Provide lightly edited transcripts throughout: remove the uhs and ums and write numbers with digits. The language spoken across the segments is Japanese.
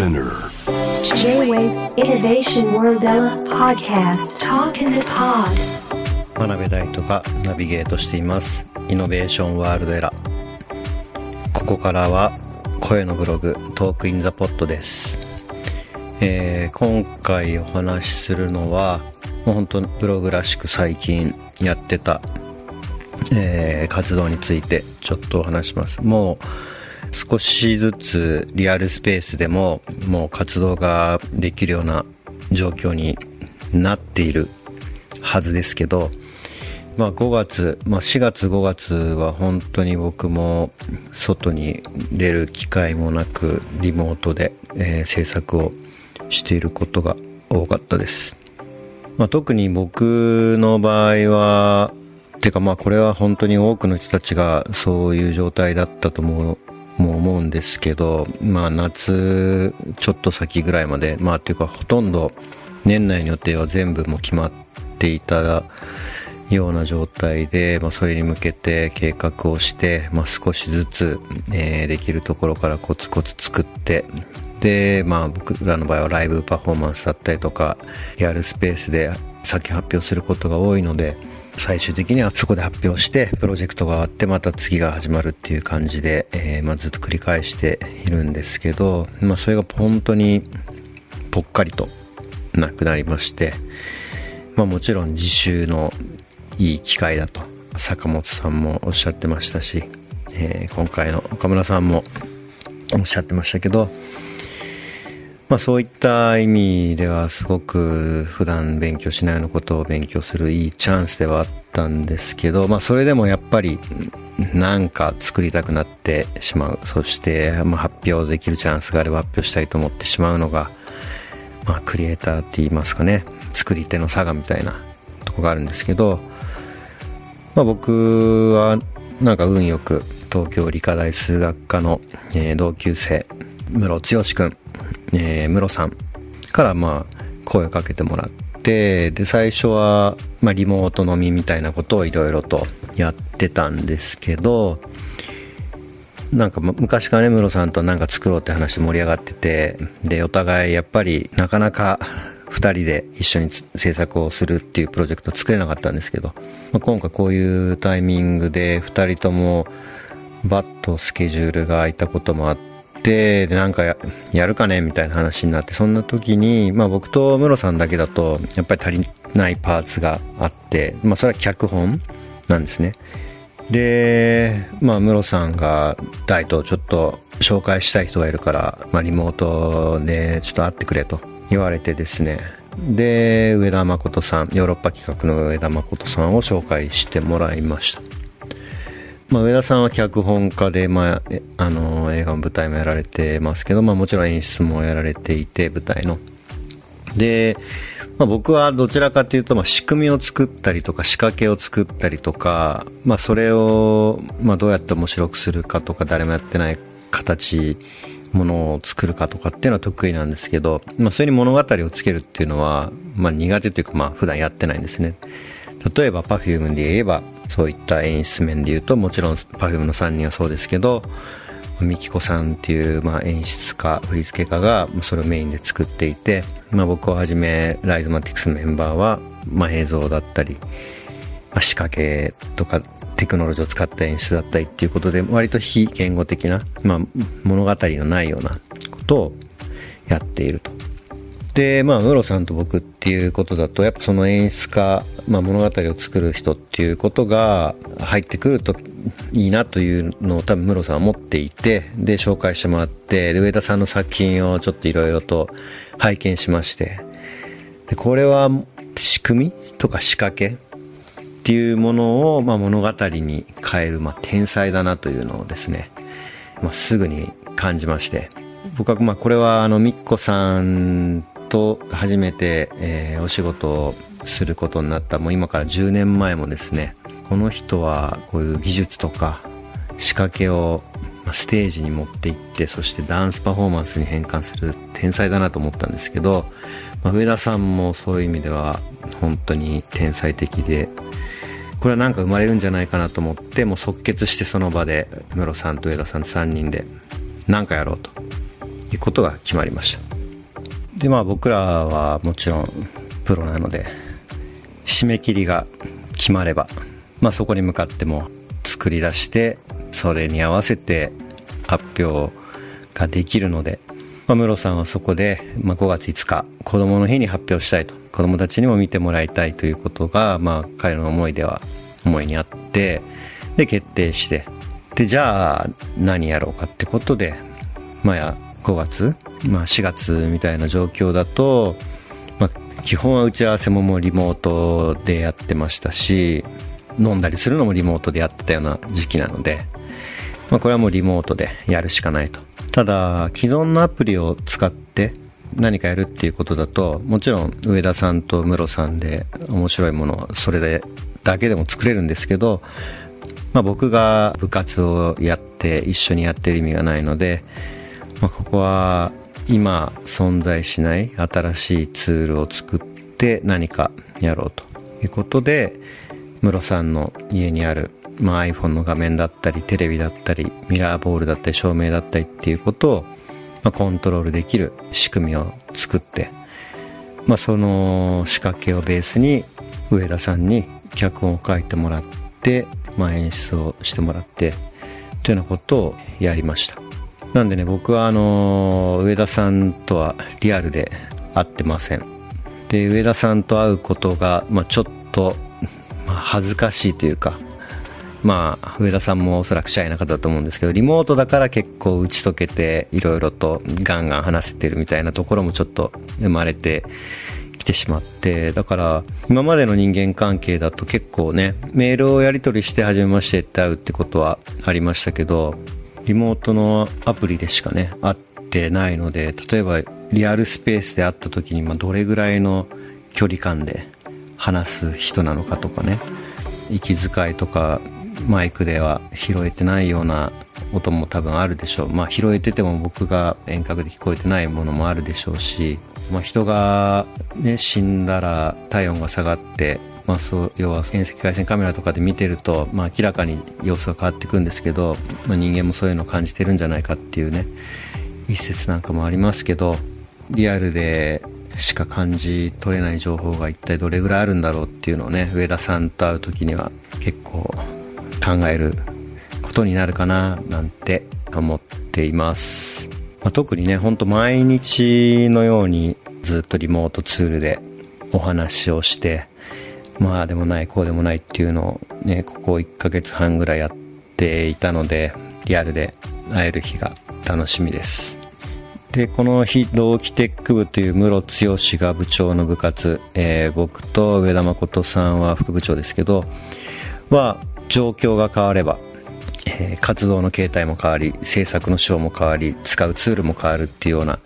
学べ大人がナビゲートしていますイノベーションワールドエラ。ここからは声のブログトークインザポッドです。今回お話しするのはもう本当にブログらしく最近やってた、活動についてちょっとお話します。もう少しずつリアルスペースでももう活動ができるような状況になっているはずですけど、4月5月は本当に僕も外に出る機会もなくリモートで、制作をしていることが多かったです。特に僕の場合はこれは本当に多くの人たちがそういう状態だったと思うんですけど、夏ちょっと先ぐらいまでほとんど年内の予定は全部も決まっていたような状態で、それに向けて計画をして、少しずつ、できるところからコツコツ作って、で僕らの場合はライブパフォーマンスだったりとかリアルスペースで先発表することが多いので、最終的にはそこで発表してプロジェクトが終わってまた次が始まるっていう感じで、ずっと繰り返しているんですけど、それが本当にぽっかりとなくなりまして、もちろん自習のいい機会だと坂本さんもおっしゃってましたし、今回の岡村さんもおっしゃってましたけど、そういった意味ではすごく普段勉強しないようなことを勉強するいいチャンスではあったんですけど、それでもやっぱりなんか作りたくなってしまう。そして、発表できるチャンスがあれば発表したいと思ってしまうのが、クリエイターって言いますかね、作り手の差がみたいなとこがあるんですけど、僕は運よく東京理科大数学科の同級生室剛くん、室さんから声をかけてもらって、で最初はリモート飲みみたいなことをいろいろとやってたんですけど、昔からね室さんと作ろうって話盛り上がってて、でお互いやっぱりなかなか2人で一緒に制作をするっていうプロジェクト作れなかったんですけど、今回こういうタイミングで2人ともバッとスケジュールが空いたこともあって、でやるかねみたいな話になって、そんな時に、僕と室さんだけだとやっぱり足りないパーツがあって、それは脚本なんですね。で、室さんが大とちょっと紹介したい人がいるから、リモートでちょっと会ってくれと言われてですね。で、上田誠さん、ヨーロッパ企画の上田誠さんを紹介してもらいました。上田さんは脚本家で、映画の舞台もやられてますけど、もちろん演出もやられていて、舞台の。で、僕はどちらかというと、仕組みを作ったりとか仕掛けを作ったりとか、それを、どうやって面白くするかとか、誰もやってない形、ものを作るかとかっていうのは得意なんですけど、それに物語をつけるっていうのは、苦手というか、普段やってないんですね。例えば Perfume で言えば、そういった演出面で言うと、もちろん Perfume の3人はそうですけど、みきこさんっていう、演出家振付家がそれをメインで作っていて、僕をはじめ Rhizomatiks のメンバーは、映像だったり、仕掛けとかテクノロジーを使った演出だったりっていうことで、割と非言語的な、物語のないようなことをやっていると。で、室さんと僕っていうことだと、やっぱその演出家、物語を作る人っていうことが入ってくるといいなというのを多分室さんは持っていて、で、紹介してもらって、で、上田さんの作品をちょっといろいろと拝見しまして、で、これは仕組みとか仕掛けっていうものを、物語に変える、天才だなというのをですね、すぐに感じまして、僕はこれはみっこさんと初めて、お仕事をすることになったもう今から10年前もですね、この人はこういう技術とか仕掛けをステージに持っていって、そしてダンスパフォーマンスに変換する天才だなと思ったんですけど、上田さんもそういう意味では本当に天才的で、これは生まれるんじゃないかなと思って、もう即決してその場で室さんと上田さんと3人でやろうということが決まりました。でまあ僕らはもちろんプロなので締め切りが決まれば、まあ、そこに向かっても作り出してそれに合わせて発表ができるので、まあ、ムロさんはそこで、まあ、5月5日子どもの日に発表したいと、子どもたちにも見てもらいたいということが、まあ、彼の思いにあって、で決定して、でじゃあ何やろうかってことで、まあ、5月、まあ、4月みたいな状況だと、まあ、基本は打ち合わせもリモートでやってましたし、飲んだりするのもリモートでやってたような時期なので、まあ、これはもうリモートでやるしかないと。ただ既存のアプリを使って何かやるっていうことだと、もちろん上田さんと室さんで面白いものをそれでだけでも作れるんですけど、まあ、僕が部活をやって一緒にやってる意味がないので、まあ、ここは今存在しない新しいツールを作って何かやろうということで、室さんの家にある、まあ、iPhone の画面だったりテレビだったりミラーボールだったり照明だったりっていうことを、まあ、コントロールできる仕組みを作って、まあ、その仕掛けをベースに上田さんに脚本を書いてもらって、まあ、演出をしてもらってというようなことをやりました。なんでね、僕は上田さんとはリアルで会ってません。で上田さんと会うことが、まあ、ちょっと恥ずかしいというか、まあ上田さんもおそらくシャイな方だと思うんですけど、リモートだから結構打ち解けていろいろとガンガン話せてるみたいなところもちょっと生まれてきてしまって、だから今までの人間関係だと結構ね、メールをやり取りして初めましてって会うってことはありましたけど、リモートのアプリでしかね会ってないので、例えばリアルスペースで会った時に、まあどれぐらいの距離感で話す人なのかとかね、息遣いとかマイクでは拾えてないような音も多分あるでしょう。まあ拾えてても僕が遠隔で聞こえてないものもあるでしょうし、まあ、人が、ね、死んだら体温が下がって、まあ、そう要は遠赤外線カメラとかで見てると、まあ、明らかに様子が変わっていくんですけど、まあ、人間もそういうのを感じてるんじゃないかっていうね一説なんかもありますけど、リアルでしか感じ取れない情報が一体どれぐらいあるんだろうっていうのをね、上田さんと会う時には結構考えることになるかななんて思っています、まあ、特にねほんと毎日のようにずっとリモートツールでお話をして、まあでもないこうでもないっていうのをねここ1ヶ月半ぐらいやっていたので、リアルで会える日が楽しみです。でこの日同期テック部という室強が部長の部活、僕と上田誠さんは副部長ですけどは、状況が変われば、活動の形態も変わり制作の手法も変わり使うツールも変わるっていうような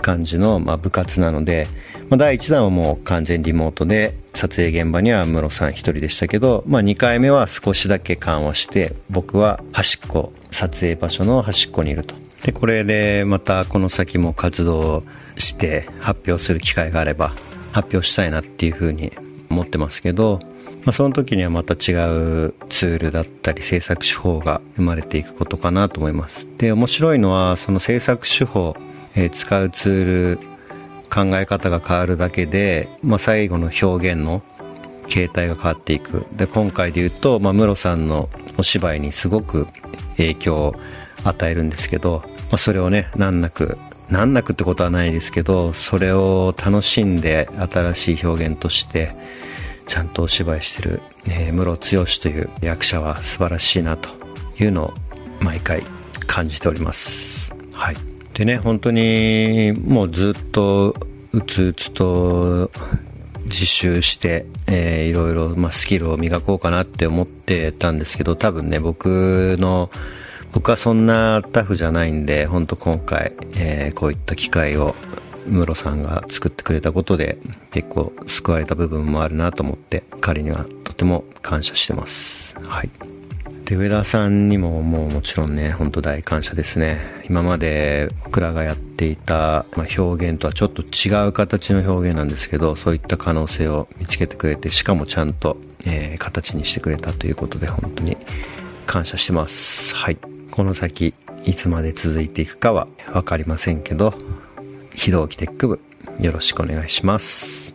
感じの、まあ、部活なので、まあ、第1弾はもう完全リモートで撮影現場には室さん一人でしたけど、まあ、2回目は少しだけ緩和して、僕は端っこ、撮影場所の端っこにいると。でこれでまたこの先も活動して発表する機会があれば発表したいなっていうふうに思ってますけど、まあ、その時にはまた違うツールだったり制作手法が生まれていくことかなと思います。で面白いのはその制作手法、使うツール、考え方が変わるだけで、まあ、最後の表現の形態が変わっていく。で今回で言うと、まあ、室さんのお芝居にすごく影響を与えるんですけど、まあ、それをね難なくってことはないですけど、それを楽しんで新しい表現としてちゃんとお芝居してる、室強という役者は素晴らしいなというのを毎回感じております、はい、でね本当にもうずっとうつうつと自習して、いろいろ、まあ、スキルを磨こうかなって思ってたんですけど、多分ね僕はそんなタフじゃないんで、本当今回、こういった機会を室さんが作ってくれたことで結構救われた部分もあるなと思って、彼にはとても感謝してます、はい、で上田さんにももちろんね本当大感謝ですね。今まで僕らがやっていた、まあ、表現とはちょっと違う形の表現なんですけど、そういった可能性を見つけてくれて、しかもちゃんと、形にしてくれたということで本当に感謝してます。はい、この先いつまで続いていくかは分かりませんけど、非同期テック部よろしくお願いします。